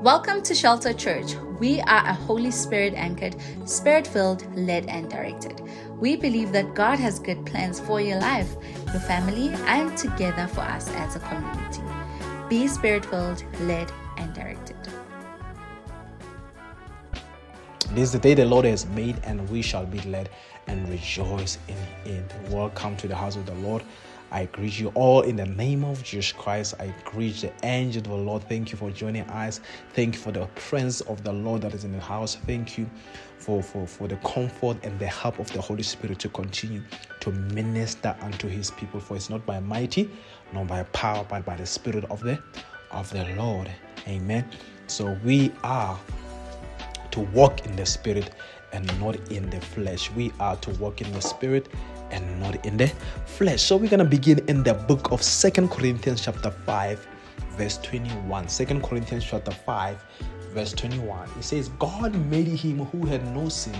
Welcome to Shelter Church. We are a Holy Spirit anchored, Spirit filled, led and directed. We believe that God has good plans for your life, your family, and together for us as a community. Be Spirit filled, led and directed. This is the day the Lord has made, and we shall be glad and rejoice in it. Welcome to the house of the Lord. I greet you all in the name of Jesus Christ. I greet the angel of the Lord. Thank you for joining us. Thank you for the presence of the Lord that is in the house. Thank you for the comfort and the help of the Holy Spirit to continue to minister unto his people. For it's not by mighty, nor by power, but by the Spirit of the Lord. Amen. So we are to walk in the Spirit and not in the flesh. We are to walk in the Spirit and not in the flesh. So we're going to begin in the book of Second Corinthians chapter 5 verse 21. Second Corinthians chapter 5 verse 21. It says, God made him who had no sin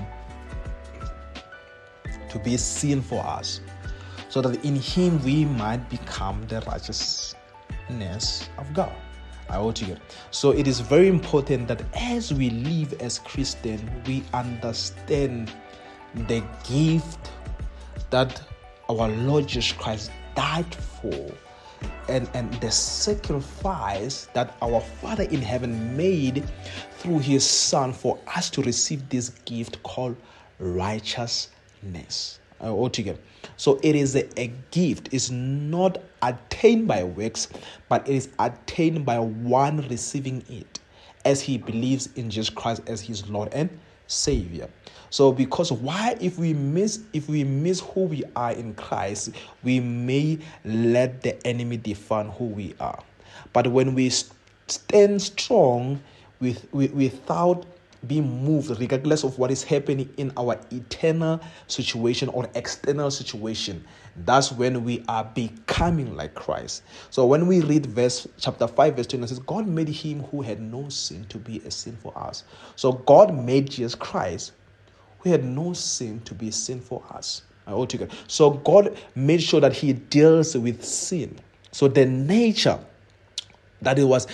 to be sin for us, so that in him we might become the righteousness of God. So it is very important that as we live as Christians, we understand the gift that our Lord Jesus Christ died for, and the sacrifice that our Father in heaven made through his Son for us to receive this gift called righteousness. So it is a gift. It's not attained by works, but it is attained by one receiving it as he believes in Jesus Christ as his Lord and Savior. So because why, if we miss who we are in Christ, we may let the enemy define who we are. But when we stand strong without be moved, regardless of what is happening in our eternal situation or external situation, that's when we are becoming like Christ. So when we read chapter 5 verse 10, it says, God made him who had no sin to be a sin for us. So God made Jesus Christ who had no sin to be sin for us. So God made sure that he deals with sin. So the nature that was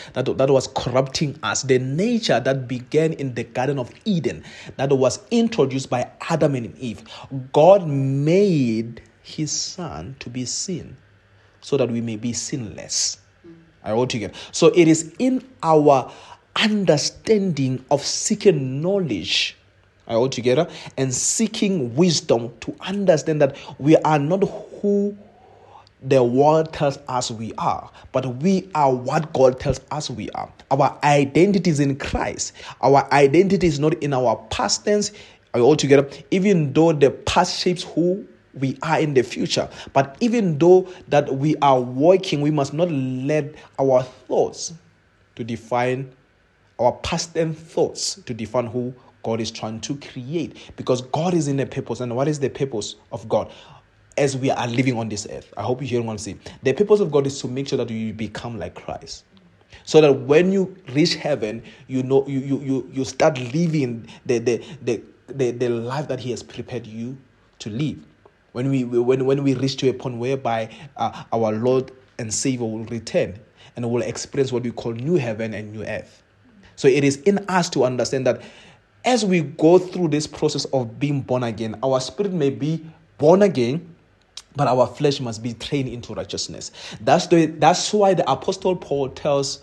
corrupting us, the nature that began in the Garden of Eden, that was introduced by Adam and Eve, God made his Son to be sin so that we may be sinless. So it is in our understanding of seeking knowledge and seeking wisdom to understand that we are not who the world tells us we are, but we are what God tells us we are. Our identity is in Christ. Our identity is not in our past tense even though the past shapes who we are in the future. But even though that we are working, we must not let our thoughts to define, our past tense thoughts to define who God is trying to create. Because God is in a purpose. And what is the purpose of God? As we are living on this earth, I hope you hear what I'm saying. The purpose of God is to make sure that you become like Christ, so that when you reach heaven, you know you start living the life that He has prepared you to live. When we reach to a point whereby our Lord and Savior will return and will experience what we call new heaven and new earth. So it is in us to understand that as we go through this process of being born again, our spirit may be born again, but our flesh must be trained into righteousness. That's why the Apostle Paul tells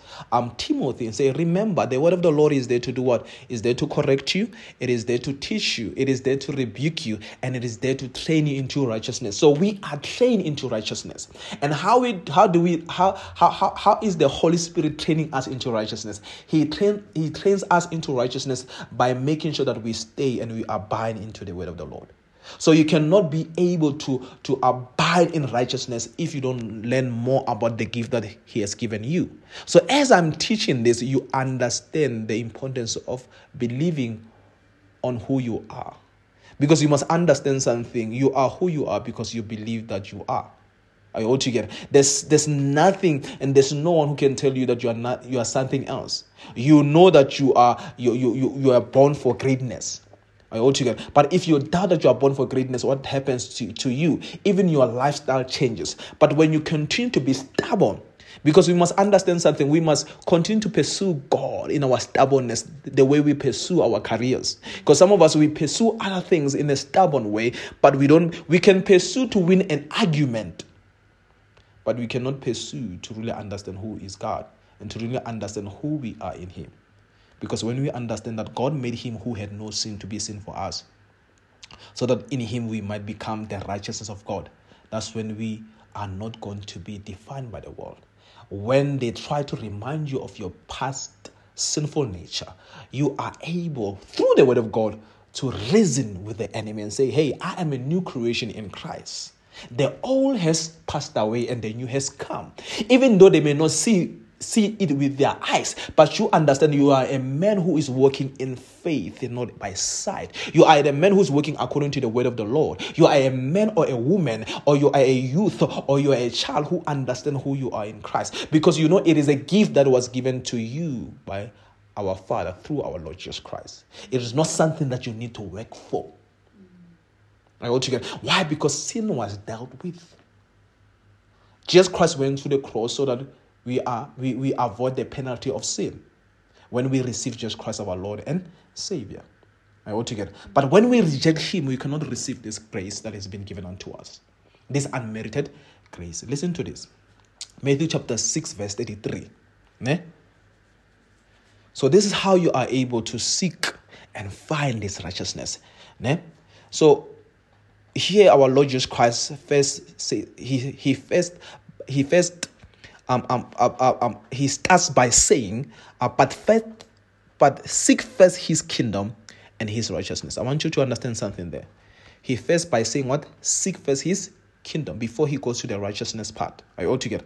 Timothy and say, remember, the word of the Lord is there to do what? Is there to correct you. It is there to teach you. It is there to rebuke you. And it is there to train you into righteousness. So we are trained into righteousness. And how is the Holy Spirit training us into righteousness? He trains us into righteousness by making sure that we stay and we abide into the word of the Lord. So you cannot be able to abide in righteousness if you don't learn more about the gift that he has given you. So as I'm teaching this, you understand the importance of believing on who you are. Because you must understand something. You are who you are because you believe that you are. There's nothing and there's no one who can tell you that you are something else. You know that you are born for greatness. But if you doubt that you are born for greatness, what happens to you? Even your lifestyle changes. But when you continue to be stubborn, Because we must understand something. We must continue to pursue God in our stubbornness, the way we pursue our careers. Because some of us, we pursue other things in a stubborn way, but we can pursue to win an argument, but we cannot pursue to really understand who is God and to really understand who we are in him. Because when we understand that God made him who had no sin to be sin for us, so that in him we might become the righteousness of God, that's when we are not going to be defined by the world. When they try to remind you of your past sinful nature, you are able, through the word of God, to reason with the enemy and say, hey, I am a new creation in Christ. The old has passed away and the new has come. Even though they may not see it with their eyes, but you understand you are a man who is walking in faith and not by sight. You are a man who's walking according to the word of the Lord. You are a man or a woman, or you are a youth, or you are a child who understand who you are in Christ. Because you know it is a gift that was given to you by our Father through our Lord Jesus Christ. It is not something that you need to work for. I want you to get why? Because sin was dealt with. Jesus Christ went to the cross so that we avoid the penalty of sin when we receive Jesus Christ, our Lord and Savior. I want to get. But when we reject him, we cannot receive this grace that has been given unto us, this unmerited grace. Listen to this. Matthew chapter 6, verse 33. So this is how you are able to seek and find this righteousness. So here our Lord Jesus Christ first say he starts by saying, but seek first his kingdom and his righteousness. I want you to understand something there. He first by saying what? Seek first his kingdom before he goes to the righteousness part. Are you all together?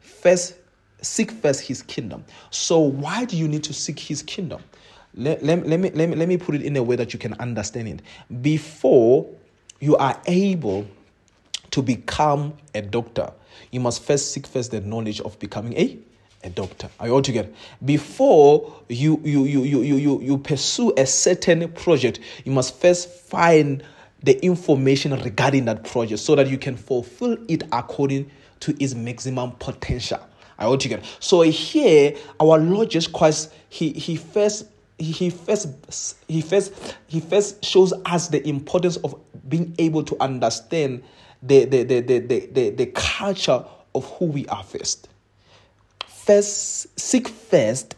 First, seek first his kingdom. So why do you need to seek his kingdom? Let me put it in a way that you can understand it. Before you are able to become a doctor, you must first seek first the knowledge of becoming a doctor. Are you all together? Before you pursue a certain project, you must first find the information regarding that project so that you can fulfill it according to its maximum potential. Are you all together? So here, our Lord Jesus Christ, He first shows us the importance of being able to understand the culture of who we are first. First, seek first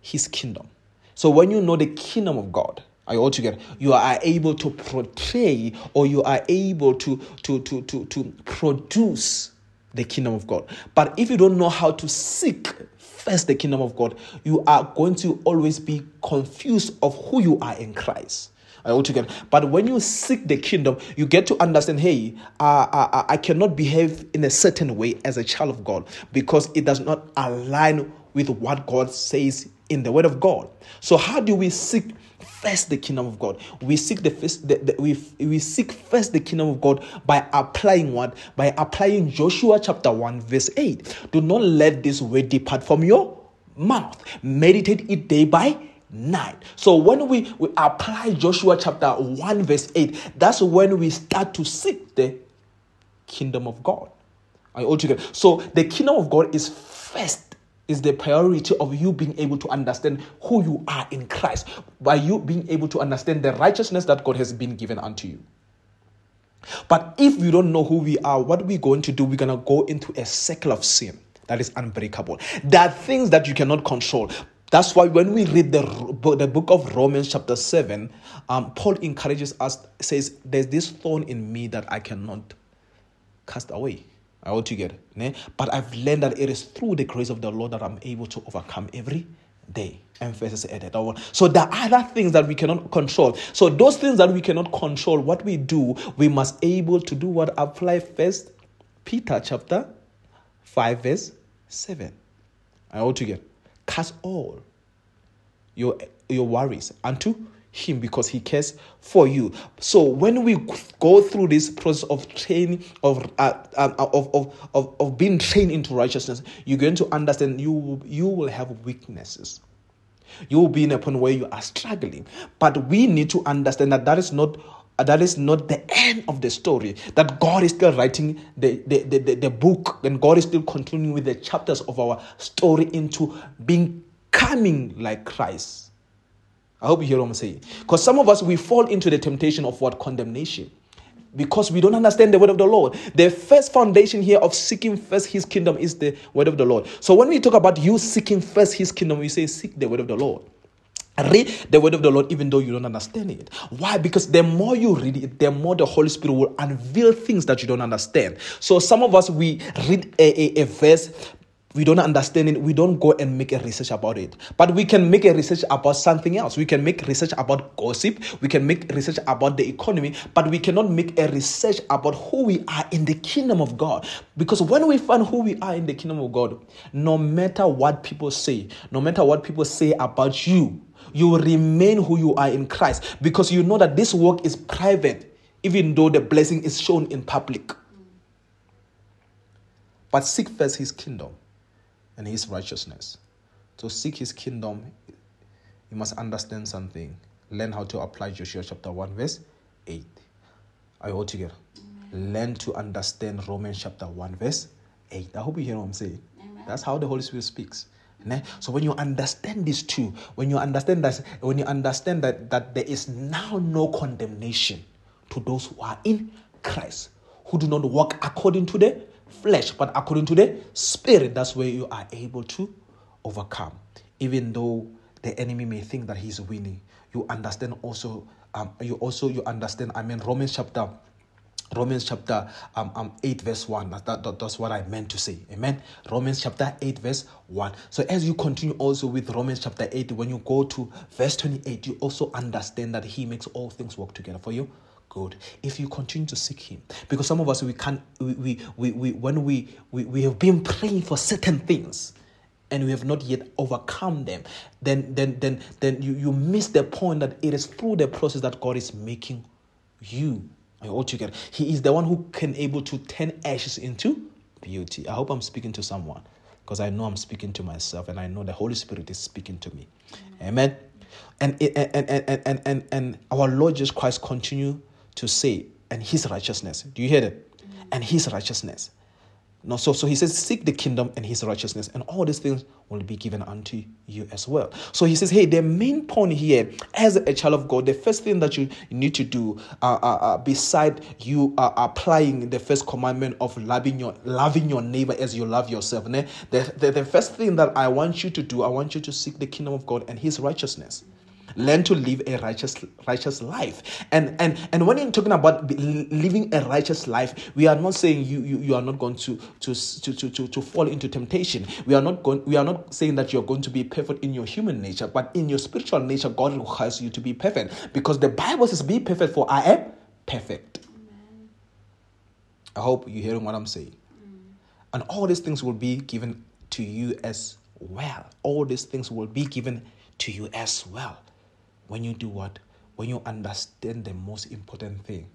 his kingdom. So when you know the kingdom of God, are you all together? You are able to portray, or you are able to produce the kingdom of God. But if you don't know how to seek first the kingdom of God, you are going to always be confused of who you are in Christ. But when you seek the kingdom, you get to understand, hey, I cannot behave in a certain way as a child of God because it does not align with what God says in the word of God. So how do we seek first the kingdom of God? We seek first the kingdom of God by applying what? By applying Joshua chapter 1 verse 8. Do not let this word depart from your mouth. Meditate it day by night. So when we apply Joshua chapter 1 verse 8, that's when we start to seek the kingdom of God. So the kingdom of God is first. Is the priority of you being able to understand who you are in Christ, by you being able to understand the righteousness that God has been given unto you. But if you don't know who we are, what we're going to do, we're going to go into a cycle of sin that is unbreakable. There are things that you cannot control. That's why when we read the book of Romans chapter 7, Paul encourages us, says, there's this thorn in me that I cannot cast away. I ought to get it. But I've learned that it is through the grace of the Lord that I'm able to overcome every day. Emphasis added. So there are other things that we cannot control. So those things that we cannot control, what we do, we must able to do what? Apply first Peter chapter 5 verse 7. I ought to get. Cast all your worries unto him because he cares for you. So when we go through this process of training of being trained into righteousness, you're going to understand you will have weaknesses. You will be in a point where you are struggling. But we need to understand that that is not that is not the end of the story. That God is still writing the book, and God is still continuing with the chapters of our story into becoming like Christ. I hope you hear what I'm saying. Because some of us, we fall into the temptation of what? Condemnation. Because we don't understand the word of the Lord. The first foundation here of seeking first his kingdom is the word of the Lord. So when we talk about you seeking first his kingdom, we say seek the word of the Lord. Read the word of the Lord even though you don't understand it. Why? Because the more you read it, the more the Holy Spirit will unveil things that you don't understand. So some of us, we read a verse, we don't understand it, we don't go and make a research about it. But we can make a research about something else. We can make research about gossip. We can make research about the economy. But we cannot make a research about who we are in the kingdom of God. Because when we find who we are in the kingdom of God, no matter what people say, no matter what people say about you, you remain who you are in Christ. Because you know that this work is private, even though the blessing is shown in public. But seek first his kingdom and his righteousness. To seek his kingdom, you must understand something. Learn how to apply Joshua chapter 1 verse 8. Are you all together? Amen. Learn to understand Romans chapter 1 verse 8. I hope you hear what I'm saying. Amen. That's how the Holy Spirit speaks. So when you understand these two, when you understand that there is now no condemnation to those who are in Christ, who do not walk according to the flesh, but according to the spirit, that's where you are able to overcome. Even though the enemy may think that he's winning, you understand also. Romans chapter. Romans chapter 8 verse 1. That's what I meant to say. Amen. Romans chapter 8 verse 1. So as you continue also with Romans chapter 8, when you go to verse 28, you also understand that he makes all things work together for you good if you continue to seek him. Because some of us, we have been praying for certain things and we have not yet overcome them, then you miss the point that it is through the process that God is making you. Altogether, he is the one who can able to turn ashes into beauty. I hope I'm speaking to someone, because I know I'm speaking to myself, and I know the Holy Spirit is speaking to me. Amen. And our Lord Jesus Christ continue to say, and his righteousness. Do you hear that? Amen. And his righteousness. No, so he says, seek the kingdom and his righteousness, and all these things will be given unto you as well. So he says, hey, the main point here, as a child of God, the first thing that you need to do, beside you applying the first commandment of loving your neighbor as you love yourself, né? The first thing that I want you to do, I want you to seek the kingdom of God and his righteousness. Learn to live a righteous life. And when you're talking about living a righteous life, we are not saying you are not going to fall into temptation. We are not saying that you're going to be perfect in your human nature, but in your spiritual nature, God requires you to be perfect. Because the Bible says, be perfect, for I am perfect. Amen. I hope you're hearing what I'm saying. Mm. And all these things will be given to you as well. All these things will be given to you as well. When you do what? When you understand the most important thing,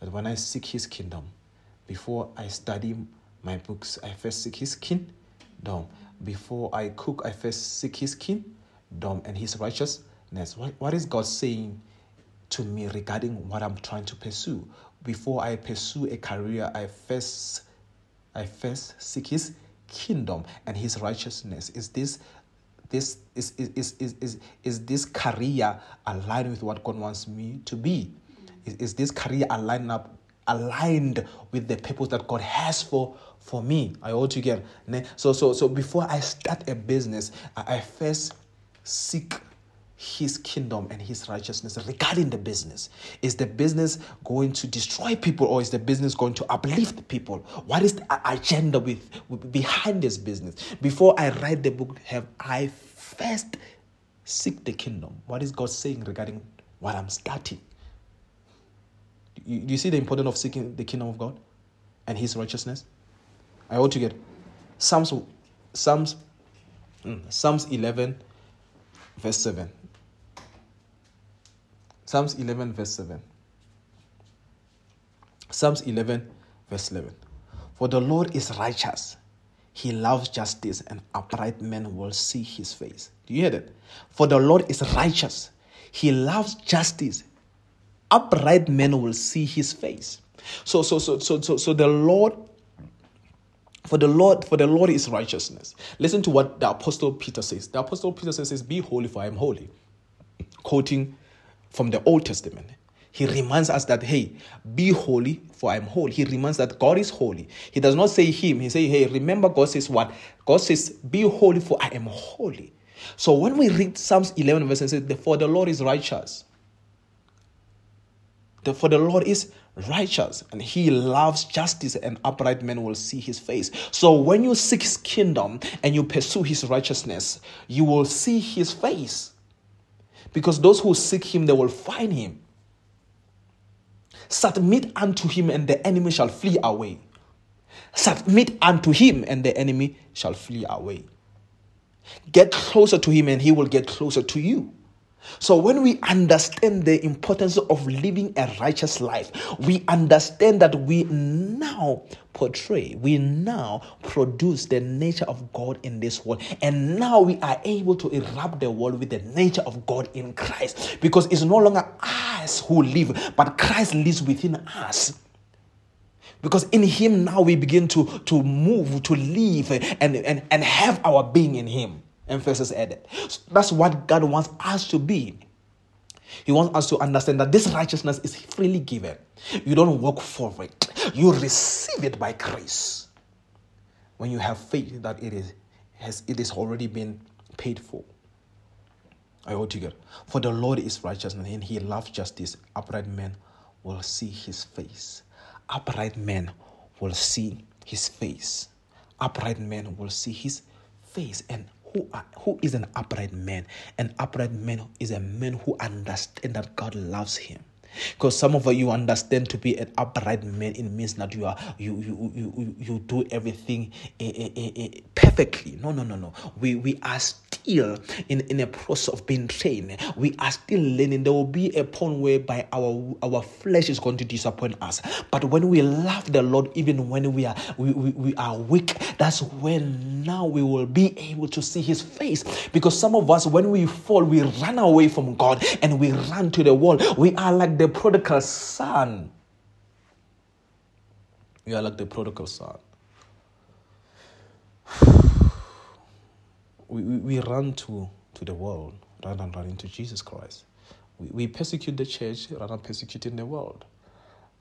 that when I seek his kingdom, before I study my books, I first seek his kingdom. Before I cook, I first seek his kingdom and his righteousness. What is God saying to me regarding what I'm trying to pursue? Before I pursue a career, I first seek his kingdom and his righteousness. Is this career aligned with what God wants me to be? Is this career aligned with the purpose that God has for me? I ought to get. So before I start a business, I first seek his kingdom and his righteousness regarding the business. Is the business going to destroy people, or is the business going to uplift people? What is the agenda behind this business? Before I write the book, have I first seek the kingdom? What is God saying regarding what I'm starting? Do you see the importance of seeking the kingdom of God and his righteousness? I ought to get Psalms 11 verse 7. Psalms 11 verse 7. Psalms 11 verse 11. For the Lord is righteous. He loves justice, and upright men will see his face. Do you hear that? For the Lord is righteous. He loves justice. upright man will see his face. For the Lord is righteousness. Listen to what the Apostle Peter says. The Apostle Peter says, "Be holy, for I am holy." Quoting from the Old Testament, he reminds us that, hey, be holy, for I am holy. He reminds that God is holy. He does not say him. He says, hey, remember God says what? God says, "Be holy, for I am holy." So when we read Psalms 11 verse 6, "For the Lord is righteous." For the Lord is righteous, and he loves justice, and upright men will see his face. So when you seek his kingdom and you pursue his righteousness, you will see his face. Because those who seek him, they will find him. Submit unto him, and the enemy shall flee away. Submit unto him, and the enemy shall flee away. Get closer to him, and he will get closer to you. So when we understand the importance of living a righteous life, we understand that we now produce the nature of God in this world. And now we are able to enwrap the world with the nature of God in Christ. Because it's no longer us who live, but Christ lives within us. Because in him now we begin to move, to live, and have our being in him. Emphasis added. So that's what God wants us to be. He wants us to understand that this righteousness is freely given. You don't work for it. You receive it by grace. When you have faith that it is already been paid for. I ought to get. For the Lord is righteousness, and he loves justice. Upright men will see his face. Upright men will see his face. Upright men will see his face. And who is an upright man? An upright man is a man who understands that God loves him. Because some of you understand to be an upright man, it means that you do everything perfectly. No. We are still in a process of being trained. We are still learning. There will be a point whereby our flesh is going to disappoint us. But when we love the Lord, even when we are weak, that's when now we will be able to see his face. Because some of us, when we fall, we run away from God and we run to the world. We are like the prodigal son. You are like the prodigal son. We run to the world rather than running to Jesus Christ. We persecute the church rather than persecuting the world.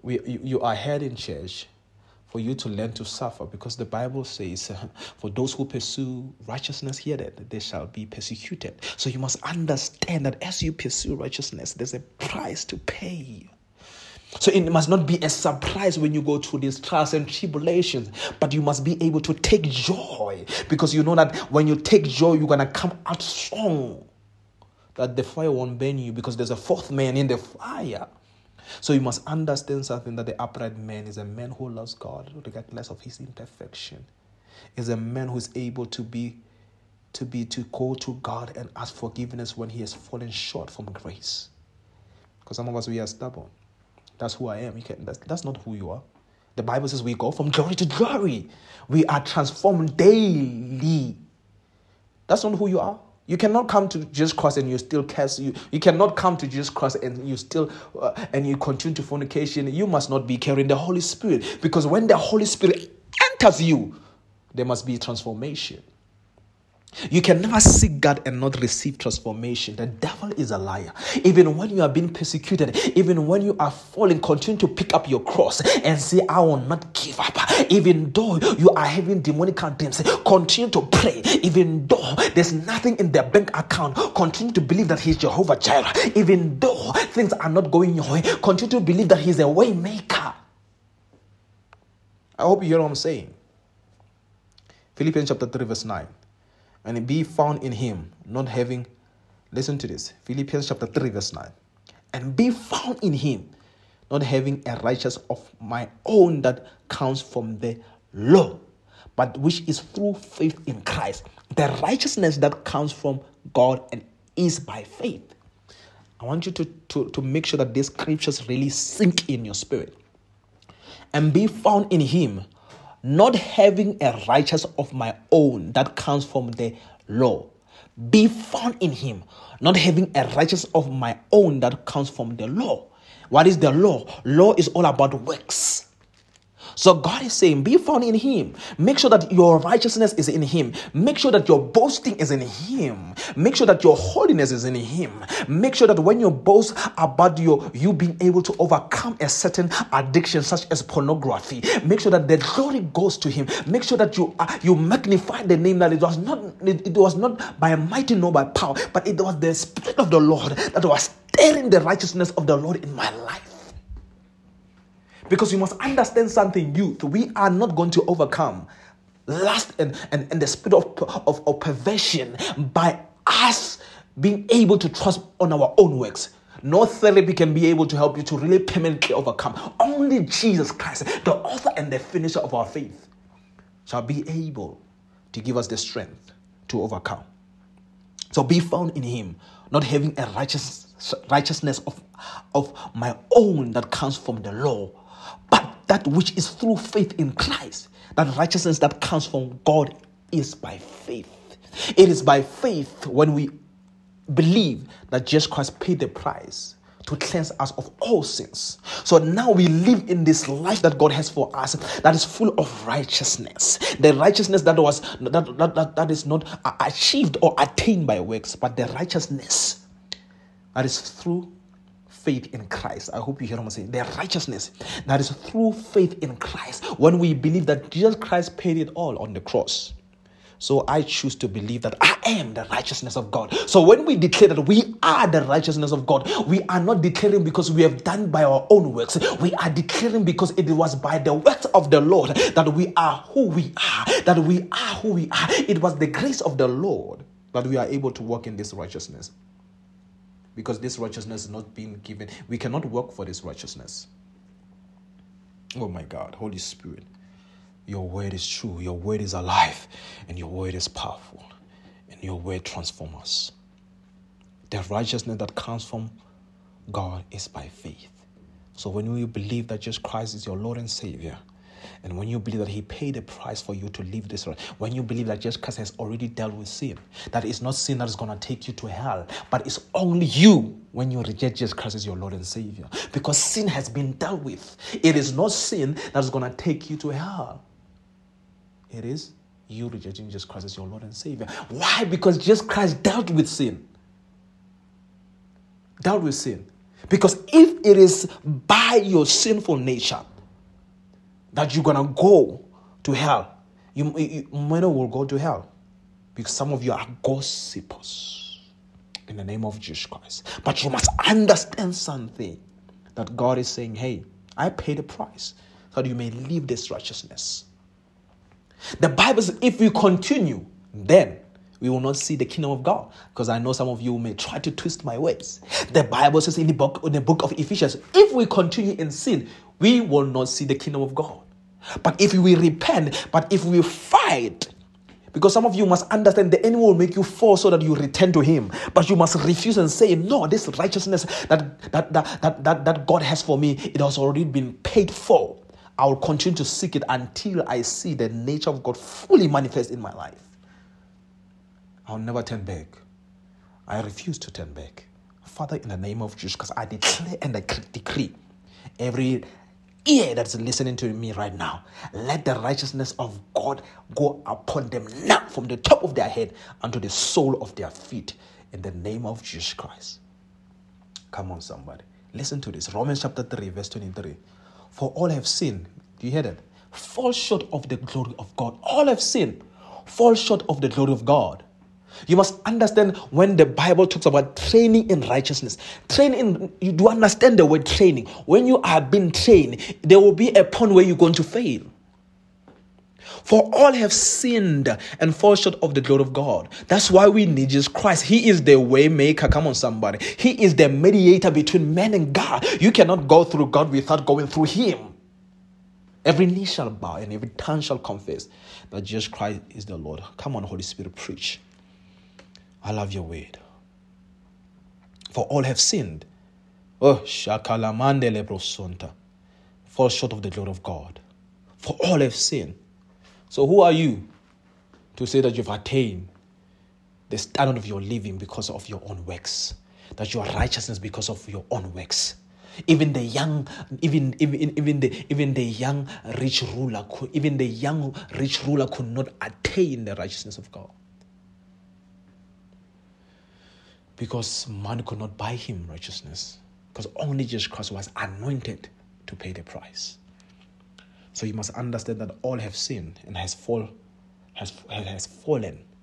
You are held in church for you to learn to suffer, because the Bible says, for those who pursue righteousness, hear that, they shall be persecuted. So you must understand that as you pursue righteousness, there's a price to pay. So it must not be a surprise when you go through these trials and tribulations, but you must be able to take joy, because you know that when you take joy, you're going to come out strong, that the fire won't burn you, because there's a fourth man in the fire. So you must understand something, that the upright man is a man who loves God regardless of his imperfection, is a man who is able to go to God and ask forgiveness when he has fallen short from grace. Because some of us, we are stubborn. That's who I am. That's not who you are. The Bible says we go from glory to glory. We are transformed daily. That's not who you are. You cannot come to Jesus Christ and you still curse. You cannot come to Jesus Christ and you still and you continue to fornication. You must not be carrying the Holy Spirit, because when the Holy Spirit enters you, there must be transformation. You can never seek God and not receive transformation. The devil is a liar. Even when you are being persecuted, even when you are falling, continue to pick up your cross and say, I will not give up. Even though you are having demonic dreams, continue to pray. Even though there's nothing in their bank account, continue to believe that he's Jehovah Jireh. Even though things are not going your way, continue to believe that he's a way maker. I hope you hear what I'm saying. Philippians chapter 3 verse 9. And be found in him, not having, listen to this, Philippians chapter 3 verse 9. And be found in him, not having a righteousness of my own that comes from the law, but which is through faith in Christ. The righteousness that comes from God and is by faith. I want you to make sure that these scriptures really sink in your spirit. And be found in him, not having a righteousness of my own that comes from the law. Be found in him, not having a righteousness of my own that comes from the law, What is the law? Law is all about works. So God is saying, be found in him. Make sure that your righteousness is in him. Make sure that your boasting is in him. Make sure that your holiness is in him. Make sure that when you boast about you being able to overcome a certain addiction such as pornography, make sure that the glory goes to him. Make sure that you magnify the name, that it was not by mighty nor by power, but it was the Spirit of the Lord that was stirring the righteousness of the Lord in my life. Because you must understand something, youth. We are not going to overcome lust and the spirit of perversion by us being able to trust on our own works. No therapy can be able to help you to really permanently overcome. Only Jesus Christ, the author and the finisher of our faith, shall be able to give us the strength to overcome. So be found in him, not having a righteousness of my own that comes from the law, but that which is through faith in Christ. That righteousness that comes from God is by faith. It is by faith when we believe that Jesus Christ paid the price to cleanse us of all sins. So now we live in this life that God has for us that is full of righteousness. The righteousness that was that is not achieved or attained by works, but the righteousness that is through faith in Christ. I hope you hear what I'm saying. The righteousness that is through faith in Christ. When we believe that Jesus Christ paid it all on the cross. So I choose to believe that I am the righteousness of God. So when we declare that we are the righteousness of God, we are not declaring because we have done by our own works. We are declaring because it was by the works of the Lord that we are who we are, that we are who we are. It was the grace of the Lord that we are able to walk in this righteousness. Because this righteousness is not being given. We cannot work for this righteousness. Oh my God, Holy Spirit. Your word is true, your word is alive, and your word is powerful, and your word transforms us. The righteousness that comes from God is by faith. So when you believe that Jesus Christ is your Lord and Savior, and when you believe that he paid the price for you to live this life, when you believe that Jesus Christ has already dealt with sin, that it's not sin that is going to take you to hell, but it's only you when you reject Jesus Christ as your Lord and Savior. Because sin has been dealt with. It is not sin that is going to take you to hell. It is you rejecting Jesus Christ as your Lord and Savior. Why? Because Jesus Christ dealt with sin. Dealt with sin. Because if it is by your sinful nature that you're going to go to hell, many will go to hell. Because some of you are gossipers in the name of Jesus Christ. But you must understand something. That God is saying, hey, I paid the price so that you may live this righteousness. The Bible says, if we continue, then we will not see the kingdom of God. Because I know some of you may try to twist my words. The Bible says in the book of Ephesians, if we continue in sin, we will not see the kingdom of God. But if we repent, but if we fight, because some of you must understand the enemy will make you fall so that you return to him. But you must refuse and say, no, this righteousness that God has for me, it has already been paid for. I will continue to seek it until I see the nature of God fully manifest in my life. I'll never turn back. I refuse to turn back. Father, in the name of Jesus, because I declare and I decree every ear that's listening to me right now, let the righteousness of God go upon them now from the top of their head unto the sole of their feet in the name of Jesus Christ. Come on, somebody. Listen to this. Romans chapter 3, verse 23. For all have sinned, do you hear that? Fall short of the glory of God. All have sinned, fall short of the glory of God. You must understand when the Bible talks about training in righteousness. You do understand the word training. When you are being trained, there will be a point where you're going to fail. For all have sinned and fall short of the glory of God. That's why we need Jesus Christ. He is the way maker. Come on, somebody. He is the mediator between man and God. You cannot go through God without going through him. Every knee shall bow and every tongue shall confess that Jesus Christ is the Lord. Come on, Holy Spirit, preach. I love your word. For all have sinned. Oh, shakalamandele brosonta. Fall short of the glory of God. For all have sinned. So who are you to say that you've attained the standard of your living because of your own works? That you are righteousness because of your own works? Even the young rich ruler could not attain the righteousness of God, because man could not buy him righteousness, because only Jesus Christ was anointed to pay the price. So you must understand that all have sinned and has fallen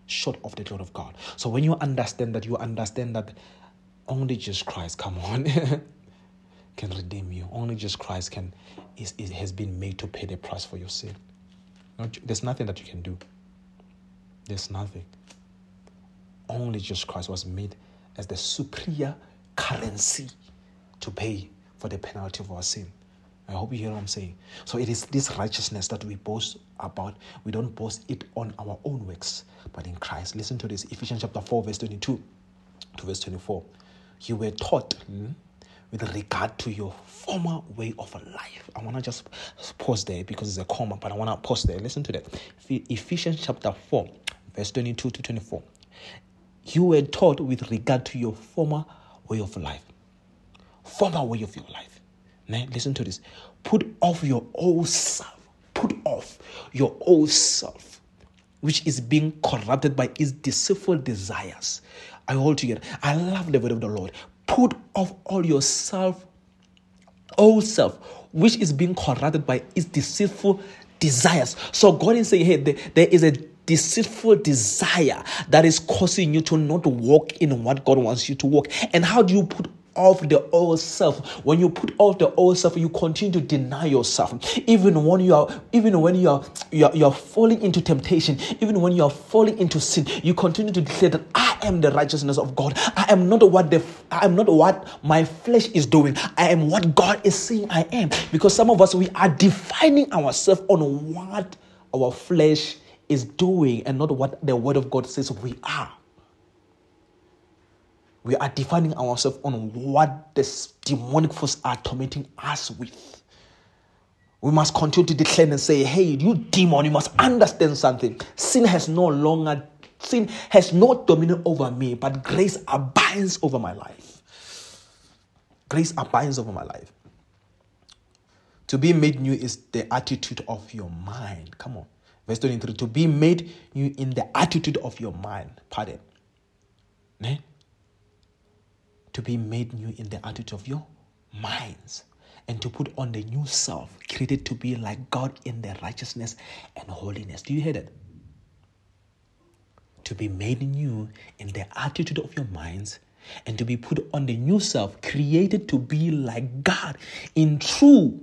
short of the glory of God. So when you understand that only Jesus Christ, come on, can redeem you. Only Jesus Christ has been made to pay the price for your sin. There's nothing that you can do. There's nothing. Only Jesus Christ was made as the superior currency to pay for the penalty of our sin. I hope you hear what I'm saying. So it is this righteousness that we boast about. We don't boast it on our own works, but in Christ. Listen to this, Ephesians chapter 4, verse 22 to verse 24. You were taught with regard to your former way of life. I want to just pause there because it's a comma, but I want to pause there. Listen to that. Ephesians chapter 4, verse 22 to 24. You were taught with regard to your former way of life. Former way of your life. Listen to this. Put off your old self, which is being corrupted by its deceitful desires. I hold together. I love the word of the Lord. Put off all your old self, which is being corrupted by its deceitful desires. So God is saying, hey, there is a deceitful desire that is causing you to not walk in what God wants you to walk. And how do you put off the old self? When you put off the old self, you continue to deny yourself. Even when you are falling into temptation, even when you are falling into sin, you continue to declare that I am the righteousness of God. I am not what my flesh is doing. I am what God is saying I am. Because some of us, we are defining ourselves on what our flesh is doing and not what the word of God says we are. We are defining ourselves on what the demonic forces are tormenting us with. We must continue to declare and say, hey, you demon, you must understand something. Sin has no dominion over me, but grace abides over my life. Grace abides over my life. To be made new is the attitude of your mind. Come on. Verse 23, to be made new in the attitude of your mind. Pardon. Ne? To be made new in the attitude of your minds, and to put on the new self, created to be like God in the righteousness and holiness. Do you hear that? To be made new in the attitude of your minds, and to be put on the new self, created to be like God in true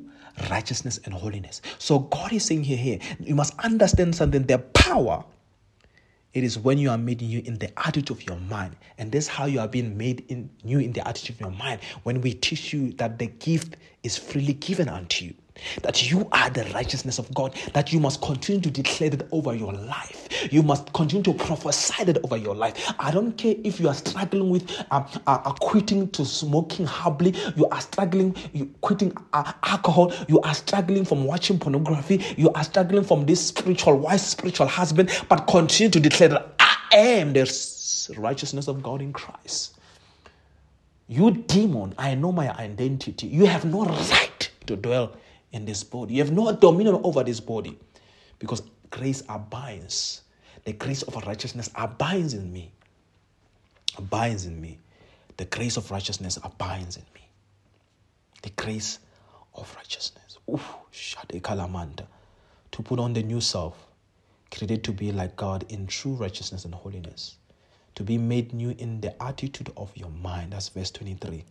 righteousness and holiness. So God is saying here, you must understand something, the power. It is when you are made new in the attitude of your mind. And that's how you are being made new in the attitude of your mind. When we teach you that the gift is freely given unto you. That you are the righteousness of God. That you must continue to declare that over your life. You must continue to prophesy that over your life. I don't care if you are struggling with quitting to smoking hardly. You are struggling, quitting alcohol. You are struggling from watching pornography. You are struggling from this spiritual husband. But continue to declare that I am the righteousness of God in Christ. You demon, I know my identity. You have no right to dwell in this body. You have no dominion over this body, because grace abides. The grace of righteousness abides in me. Abides in me. The grace of righteousness abides in me. The grace of righteousness. To put on the new self, created to be like God in true righteousness and holiness. To be made new in the attitude of your mind. That's verse 23.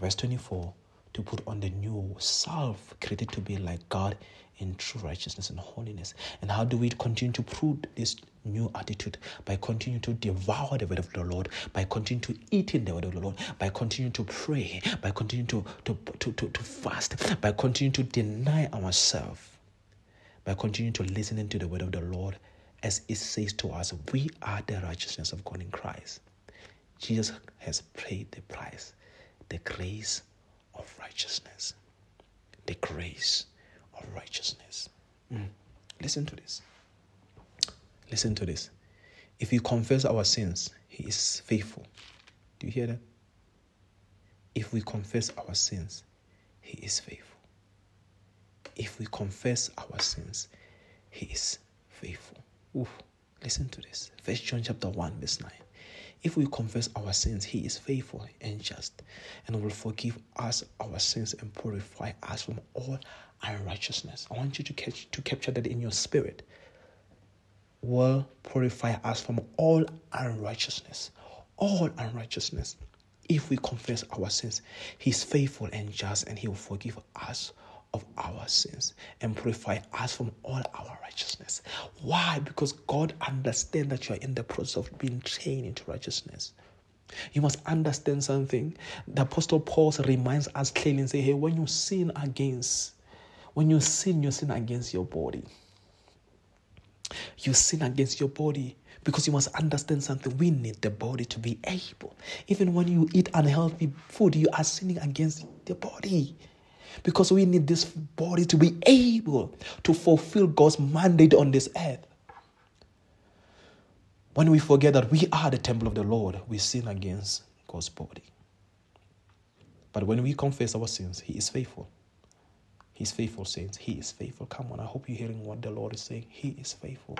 Verse 24. To put on the new self, created to be like God in true righteousness and holiness. And how do we continue to prove this new attitude? By continuing to devour the word of the Lord, by continuing to eat in the word of the Lord, by continuing to pray, by continuing to fast, by continuing to deny ourselves, by continuing to listen to the word of the Lord, as it says to us, we are the righteousness of God in Christ. Jesus has paid the price, the grace of righteousness. The grace of righteousness. Listen to this. Listen to this. If we confess our sins, he is faithful. Do you hear that? If we confess our sins, He is faithful. If we confess our sins, He is faithful. Ooh, listen to this. First John chapter 1, verse 9. If we confess our sins, He is faithful and just, and will forgive us our sins and purify us from all unrighteousness. I want you to capture that in your spirit. Will purify us from all unrighteousness. All unrighteousness. If we confess our sins, He is faithful and just, and He will forgive us of our sins and purify us from all our righteousness. Why? Because God understands that you are in the process of being trained into righteousness. You must understand something. The Apostle Paul reminds us clearly and says, hey, when you sin against your body. You sin against your body, because you must understand something. We need the body to be able. Even when you eat unhealthy food, you are sinning against the body, because we need this body to be able to fulfill God's mandate on this earth. When we forget that we are the temple of the Lord, we sin against God's body. But when we confess our sins, He is faithful. He's faithful, saints. He is faithful. Come on, I hope you're hearing what the Lord is saying. He is faithful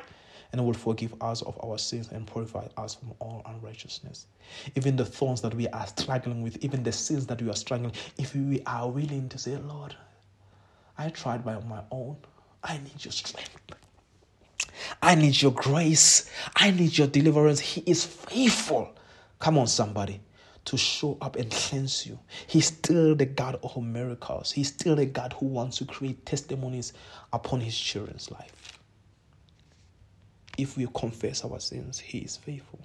and will forgive us of our sins and purify us from all unrighteousness. Even the thorns that we are struggling with, even the sins that we are struggling, if we are willing to say, Lord, I tried by my own. I need your strength. I need your grace. I need your deliverance. He is faithful. Come on, somebody. To show up and cleanse you. He's still the God of miracles. He's still the God who wants to create testimonies upon His children's life. If we confess our sins, He is faithful.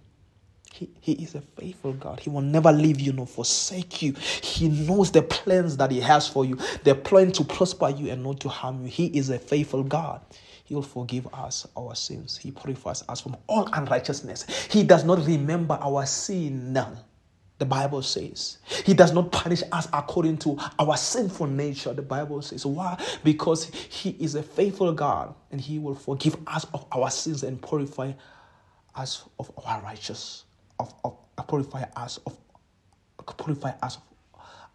He is a faithful God. He will never leave you nor forsake you. He knows the plans that He has for you. The plan to prosper you and not to harm you. He is a faithful God. He will forgive us our sins. He purifies us from all unrighteousness. He does not remember our sin now. The Bible says He does not punish us according to our sinful nature. The Bible says why? Because He is a faithful God, and He will forgive us of our sins and purify us of our righteousness. Purify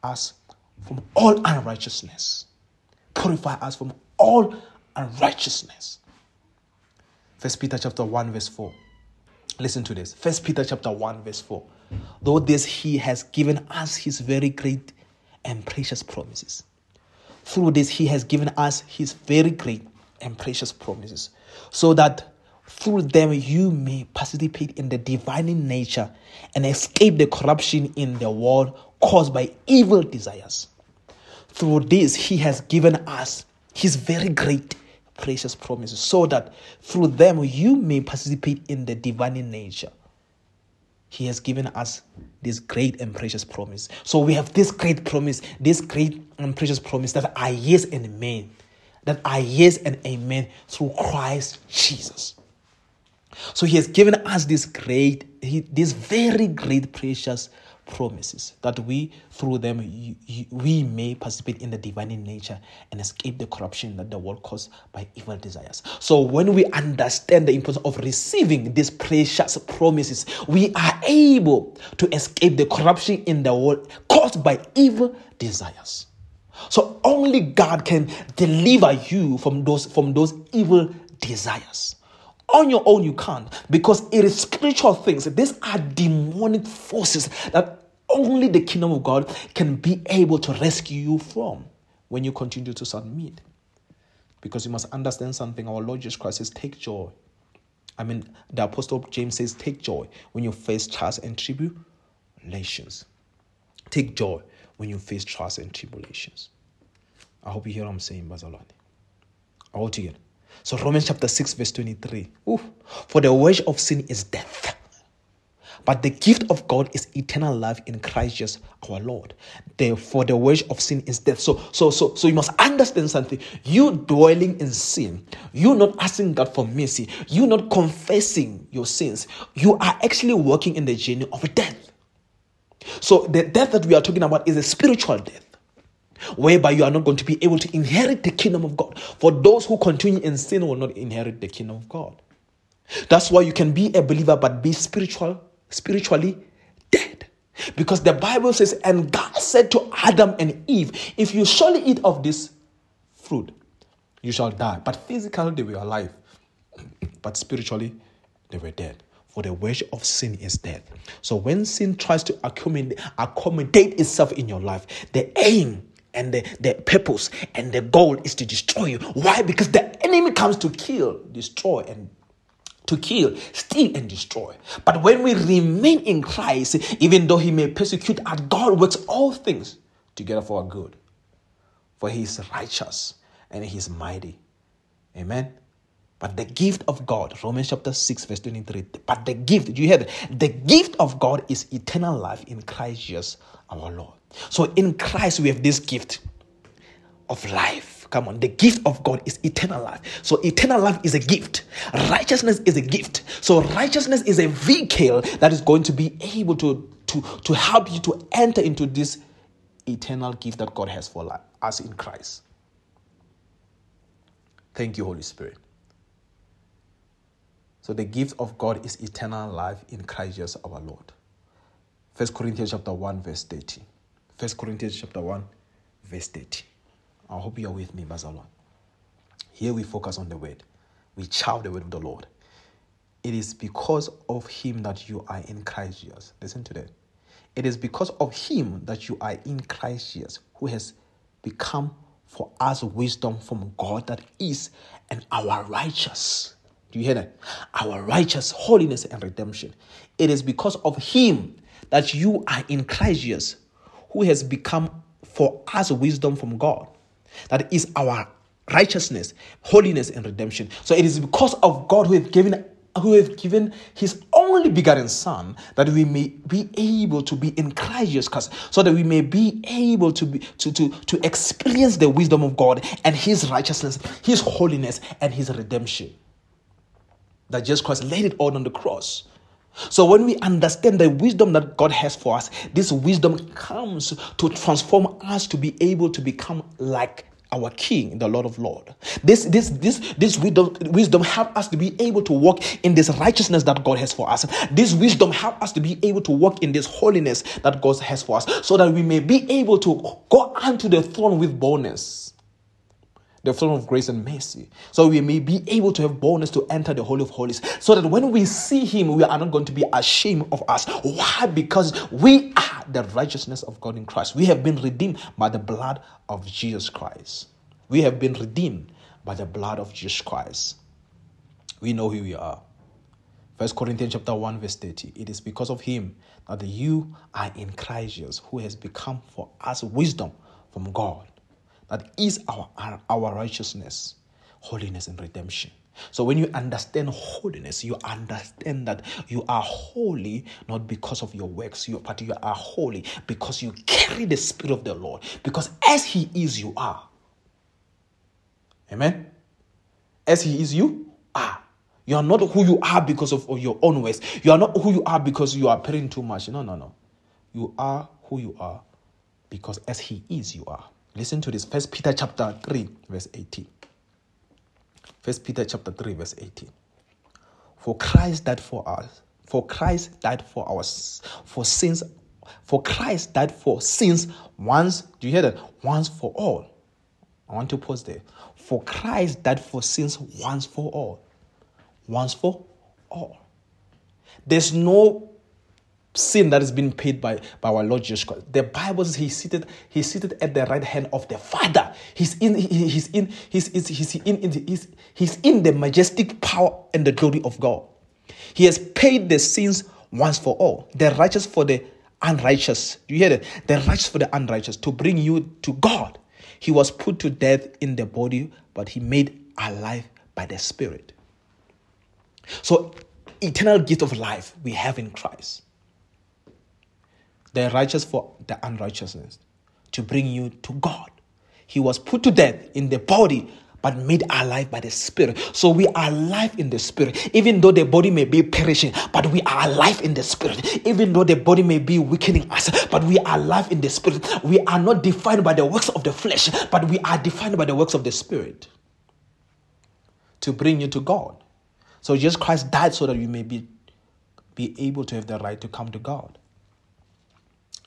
us from all unrighteousness. Purify us from all unrighteousness. First Peter chapter 1 verse 4. Listen to this. First Peter chapter 1 verse 4. Though this He has given us His very great and precious promises. Through this He has given us His very great and precious promises, so that through them you may participate in the divine nature and escape the corruption in the world caused by evil desires. Through this He has given us His very great precious promises, so that through them you may participate in the divine nature. He has given us this great and precious promise. So we have this great promise, this great and precious promise that are yes and amen. That are yes and amen through Christ Jesus. So He has given us this very great precious promises, that we through them we may participate in the divine nature and escape the corruption that the world caused by evil desires. So when we understand the importance of receiving these precious promises, we are able to escape the corruption in the world caused by evil desires. So only God can deliver you from those evil desires. On your own, you can't, because it is spiritual things. These are demonic forces that only the kingdom of God can be able to rescue you from when you continue to submit. Because you must understand something. Our Lord Jesus Christ says, take joy. The Apostle James says, take joy when you face trials and tribulations. Take joy when you face trials and tribulations. I hope you hear what I'm saying, Bazalani. All together. So Romans chapter 6 verse 23. Ooh. For the wage of sin is death, but the gift of God is eternal life in Christ Jesus our Lord. Therefore the wage of sin is death. So you must understand something. You dwelling in sin, you not asking God for mercy, you not confessing your sins, you are actually walking in the journey of death. So the death that we are talking about is a spiritual death, whereby you are not going to be able to inherit the kingdom of God. For those who continue in sin will not inherit the kingdom of God. That's why you can be a believer but be spiritually dead. Because the Bible says, and God said to Adam and Eve, if you surely eat of this fruit, you shall die. But physically they were alive, but spiritually they were dead. For the wage of sin is death. So when sin tries to accommodate itself in your life, the aim and the purpose and the goal is to destroy you. Why? Because the enemy comes to kill, destroy, and to kill, steal, and destroy. But when we remain in Christ, even though he may persecute us, God works all things together for our good. For he is righteous and he is mighty. Amen. But the gift of God, Romans chapter 6, verse 23. But the gift, did you hear that? The gift of God is eternal life in Christ Jesus our Lord. So in Christ we have this gift of life. Come on, the gift of God is eternal life. So eternal life is a gift. Righteousness is a gift. So righteousness is a vehicle that is going to be able to help you to enter into this eternal gift that God has for life, us in Christ. Thank you, Holy Spirit. So the gift of God is eternal life in Christ Jesus our Lord. First Corinthians chapter 1 verse 30. First Corinthians chapter 1 verse 30. I hope you are with me, Bazalwa. Here we focus on the word. We chow the word of the Lord. It is because of him that you are in Christ Jesus. Listen to that. It is because of him that you are in Christ Jesus, who has become for us wisdom from God that is and our righteousness. Do you hear that? Our righteous holiness and redemption. It is because of him that you are in Christ Jesus, who has become for us wisdom from God. That is our righteousness, holiness, and redemption. So it is because of God who has given his only begotten Son that we may be able to be in Christ Jesus, so that we may be able to experience the wisdom of God and his righteousness, his holiness, and his redemption. That Jesus Christ laid it all on the cross. So when we understand the wisdom that God has for us, this wisdom comes to transform us to be able to become like our King, the Lord of Lords. This wisdom helps us to be able to walk in this righteousness that God has for us. This wisdom helps us to be able to walk in this holiness that God has for us, so that we may be able to go unto the throne with boldness. The throne of grace and mercy, so we may be able to have boldness to enter the Holy of Holies, so that when we see him, we are not going to be ashamed of us. Why? Because we are the righteousness of God in Christ. We have been redeemed by the blood of Jesus Christ. We have been redeemed by the blood of Jesus Christ. We know who we are. First Corinthians chapter 1 verse 30. It is because of him that you are in Christ Jesus, who has become for us wisdom from God. That is our righteousness, holiness, and redemption. So when you understand holiness, you understand that you are holy not because of your works, but you are holy because you carry the Spirit of the Lord. Because as he is, you are. Amen? As he is, you are. You are not who you are because of your own ways. You are not who you are because you are praying too much. No. You are who you are because as he is, you are. Listen to this. First Peter chapter 3, verse 18. First Peter chapter 3, verse 18. For Christ died for us. For Christ died for us. For sins. For Christ died for sins once. Do you hear that? Once for all. I want to pause there. For Christ died for sins once for all. Once for all. There's no sin that has been paid by our Lord Jesus Christ. The Bible says He's seated at the right hand of the Father. He's in the majestic power and the glory of God. He has paid the sins once for all. The righteous for the unrighteous. You hear that? The righteous for the unrighteous, to bring you to God. He was put to death in the body, but he made alive by the Spirit. So, eternal gift of life we have in Christ. The righteous for the unrighteousness, to bring you to God. He was put to death in the body, but made alive by the Spirit. So we are alive in the Spirit, even though the body may be perishing, but we are alive in the Spirit. Even though the body may be weakening us, but we are alive in the Spirit. We are not defined by the works of the flesh, but we are defined by the works of the Spirit, to bring you to God. So Jesus Christ died so that you may be able to have the right to come to God.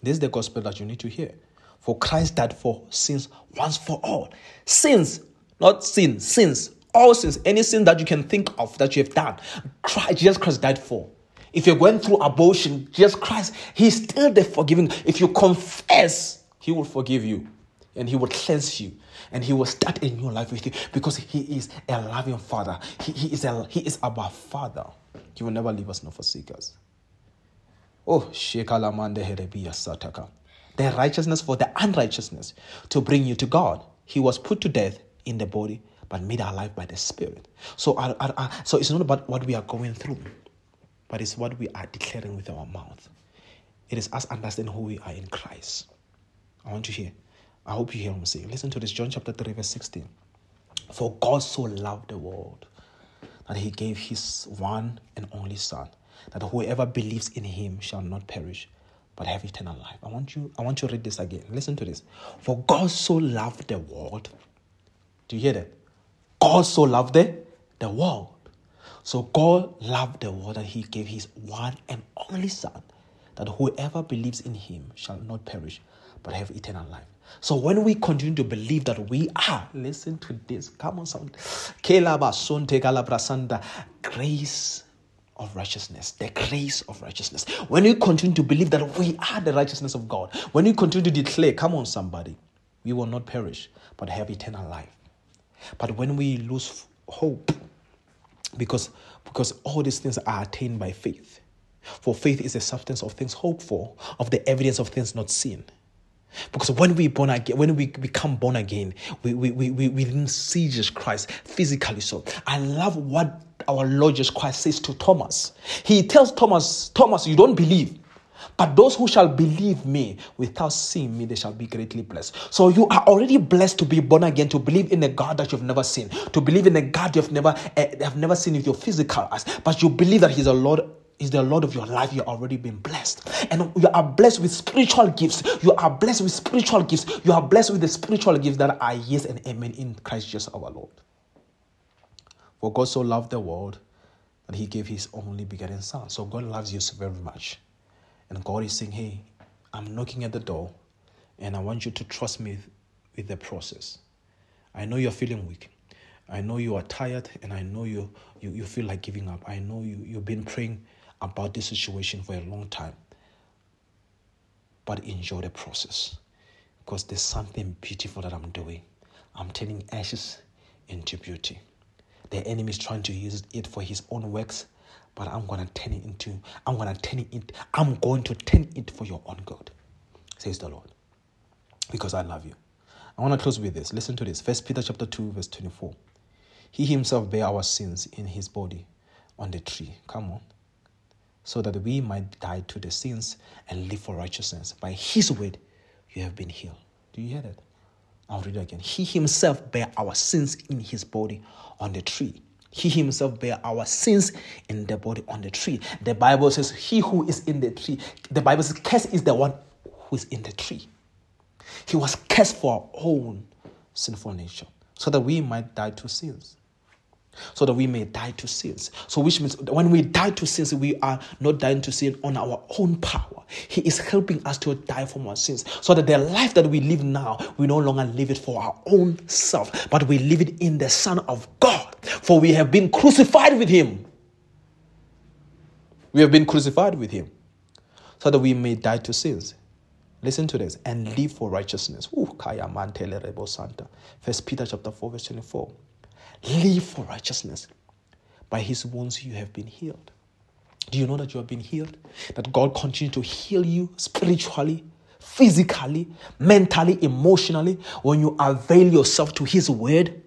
This is the gospel that you need to hear. For Christ died for sins once for all. Sins, not sin, sins. All sins, any sin that you can think of that you have done, Jesus Christ died for. If you're going through abortion, Jesus Christ, he's still the forgiving. If you confess, he will forgive you and he will cleanse you and he will start a new life with you because he is a loving father. He is our father. He will never leave us nor forsake us. Oh, the righteousness for the unrighteousness to bring you to God. He was put to death in the body, but made alive by the Spirit. So it's not about what we are going through, but it's what we are declaring with our mouth. It is us understanding who we are in Christ. I want you to hear. I hope you hear what I'm saying. Listen to this, John chapter 3, verse 16. For God so loved the world that he gave his one and only Son, that whoever believes in him shall not perish, but have eternal life. I want you to read this again. Listen to this. For God so loved the world. Do you hear that? God so loved the world. So God loved the world that he gave his one and only Son, that whoever believes in him shall not perish, but have eternal life. So when we continue to believe that we are, listen to this, come on sound, grace of righteousness, the grace of righteousness. When you continue to believe that we are the righteousness of God, when you continue to declare, come on somebody, we will not perish, but have eternal life. But when we lose hope, because all these things are attained by faith. For faith is the substance of things hoped for, of the evidence of things not seen. Because when we become born again, we didn't see Jesus Christ physically. So I love what our Lord Jesus Christ says to Thomas. He tells Thomas, Thomas, you don't believe. But those who shall believe me without seeing me, they shall be greatly blessed. So you are already blessed to be born again, to believe in a God that you've never seen, to believe in a God you've never seen with your physical eyes. But you believe that He's the Lord of your life. You've already been blessed. And you are blessed with spiritual gifts. You are blessed with spiritual gifts. You are blessed with the spiritual gifts that are yes and amen in Christ Jesus our Lord. For God so loved the world that he gave his only begotten Son. So God loves you so very much. And God is saying, hey, I'm knocking at the door and I want you to trust me with the process. I know you're feeling weak. I know you are tired and I know you feel like giving up. I know you've been praying about this situation for a long time. But enjoy the process because there's something beautiful that I'm doing. I'm turning ashes into beauty. The enemy is trying to use it for his own works. But I'm going to turn it for your own good, says the Lord, because I love you. I want to close with this. Listen to this. First Peter chapter 2, verse 24. He himself bare our sins in his body on the tree. Come on. So that we might die to the sins and live for righteousness. By his word, you have been healed. Do you hear that? I'll read it again. He himself bare our sins in his body on the tree. He himself bare our sins in the body on the tree. The Bible says, he who is in the tree. The Bible says, cursed is the one who is in the tree. He was cursed for our own sinful nature, so that we might die to sins. So that we may die to sins. So which means when we die to sins, we are not dying to sin on our own power. He is helping us to die from our sins. So that the life that we live now, we no longer live it for our own self. But we live it in the Son of God. For we have been crucified with him. We have been crucified with him. So that we may die to sins. Listen to this. And live for righteousness. First Peter chapter 4 verse 24. Live for righteousness. By his wounds you have been healed. Do you know that you have been healed? That God continues to heal you spiritually, physically, mentally, emotionally. When you avail yourself to his word,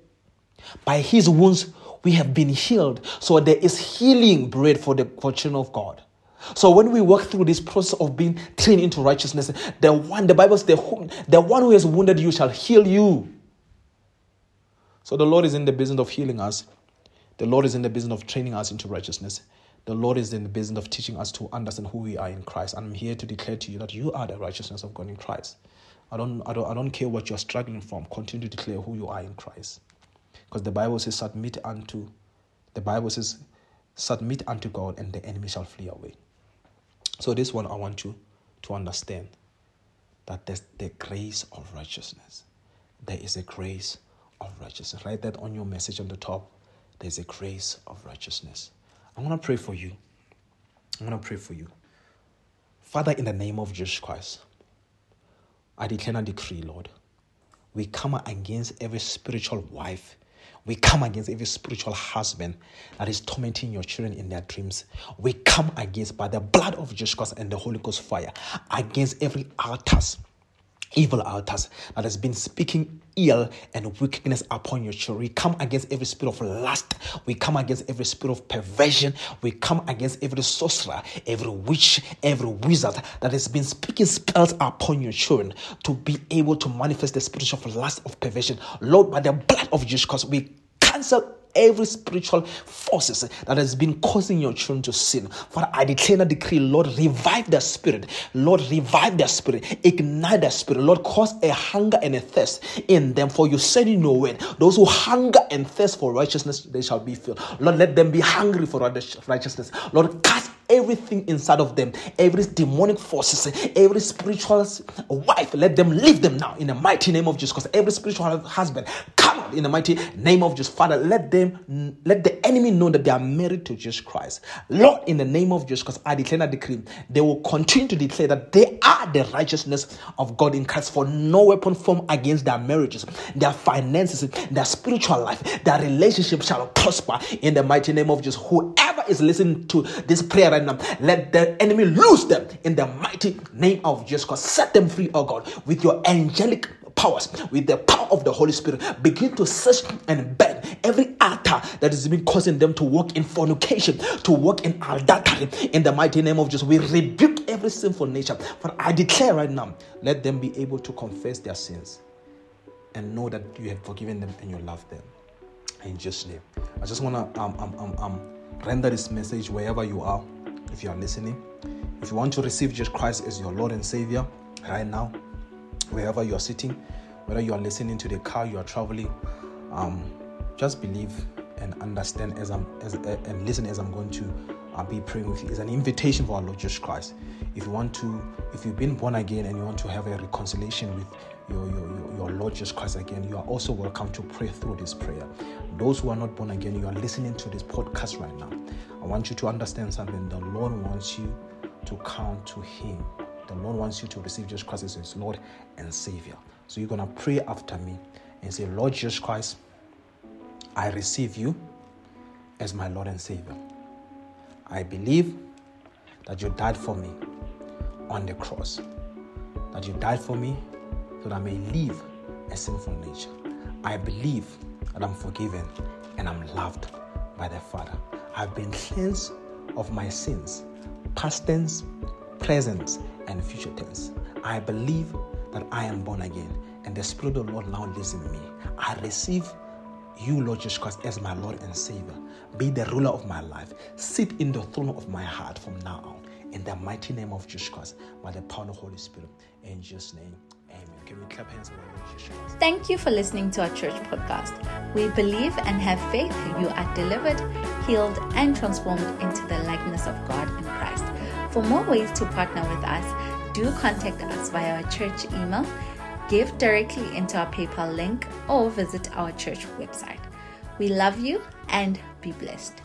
by his wounds we have been healed. So there is healing bread for the children of God. So when we walk through this process of being trained into righteousness, the Bible says, the one who has wounded you shall heal you. So the Lord is in the business of healing us. The Lord is in the business of training us into righteousness. The Lord is in the business of teaching us to understand who we are in Christ. And I'm here to declare to you that you are the righteousness of God in Christ. I don't care what you're struggling from. Continue to declare who you are in Christ. Because the Bible says, submit unto God and the enemy shall flee away. So this one I want you to understand. that there's the grace of righteousness. There is a grace of righteousness. Write that on your message on the top. There's a grace of righteousness. I'm going to pray for you. I'm going to pray for you. Father, in the name of Jesus Christ, I declare and decree, Lord, we come against every spiritual wife. We come against every spiritual husband that is tormenting your children in their dreams. We come against, by the blood of Jesus Christ and the Holy Ghost fire, against every altars, evil altars that has been speaking ill and wickedness upon your children. We come against every spirit of lust. We come against every spirit of perversion. We come against every sorcerer, every witch, every wizard that has been speaking spells upon your children to be able to manifest the spirit of lust, of perversion. Lord, by the blood of Jesus Christ, we cancel every spiritual forces that has been causing your children to sin. Father, I declare and decree, Lord, revive their spirit. Lord, revive their spirit. Ignite their spirit. Lord, cause a hunger and a thirst in them. For you said in your word, those who hunger and thirst for righteousness, they shall be filled. Lord, let them be hungry for righteousness. Lord, cast everything inside of them, every demonic forces, every spiritual wife, let them leave them now in the mighty name of Jesus. Because every spiritual husband, come out in the mighty name of Jesus. Father, let the enemy know that they are married to Jesus Christ. Lord, in the name of Jesus, because I declare and decree, they will continue to declare that they are the righteousness of God in Christ. For no weapon formed against their marriages, their finances, their spiritual life, their relationship shall prosper in the mighty name of Jesus. Whoever is listening to this prayer right now, let the enemy lose them in the mighty name of Jesus Christ. Set them free, oh God, with your angelic powers, with the power of the Holy Spirit. Begin to search and burn every altar that has been causing them to walk in fornication, to walk in adultery. In the mighty name of Jesus, we rebuke every sinful nature. But I declare right now, let them be able to confess their sins and know that you have forgiven them and you love them. In Jesus' name, I just want to render this message wherever you are. If you are listening, if you want to receive Jesus Christ as your Lord and Savior right now, wherever you are sitting, whether you are listening to the car, you are traveling, just believe and understand and listen as I'm going to be praying with you. It's an invitation for our Lord Jesus Christ. If you've been born again and you want to have a reconciliation with your Lord Jesus Christ again, you are also welcome to pray through this prayer. Those who are not born again, you are listening to this podcast right now. I want you to understand something. The Lord wants you to come to Him. The Lord wants you to receive Jesus Christ as His Lord and Savior. So you're going to pray after me and say, Lord Jesus Christ, I receive you as my Lord and Savior. I believe that you died for me on the cross, that you died for me so that I may live a sinful nature. I believe that I'm forgiven and I'm loved by the Father. I've been cleansed of my sins, past tense, present, and future tense. I believe that I am born again and the Spirit of the Lord now lives in me. I receive you, Lord Jesus Christ, as my Lord and Savior. Be the ruler of my life. Sit in the throne of my heart from now on. In the mighty name of Jesus Christ, by the power of the Holy Spirit. In Jesus' name, amen. Can we clap hands for our Lord Jesus Christ? Thank you for listening to our church podcast. We believe and have faith you are delivered, healed, and transformed into the likeness of God in Christ. For more ways to partner with us, do contact us via our church email, give directly into our PayPal link, or visit our church website. We love you and be blessed.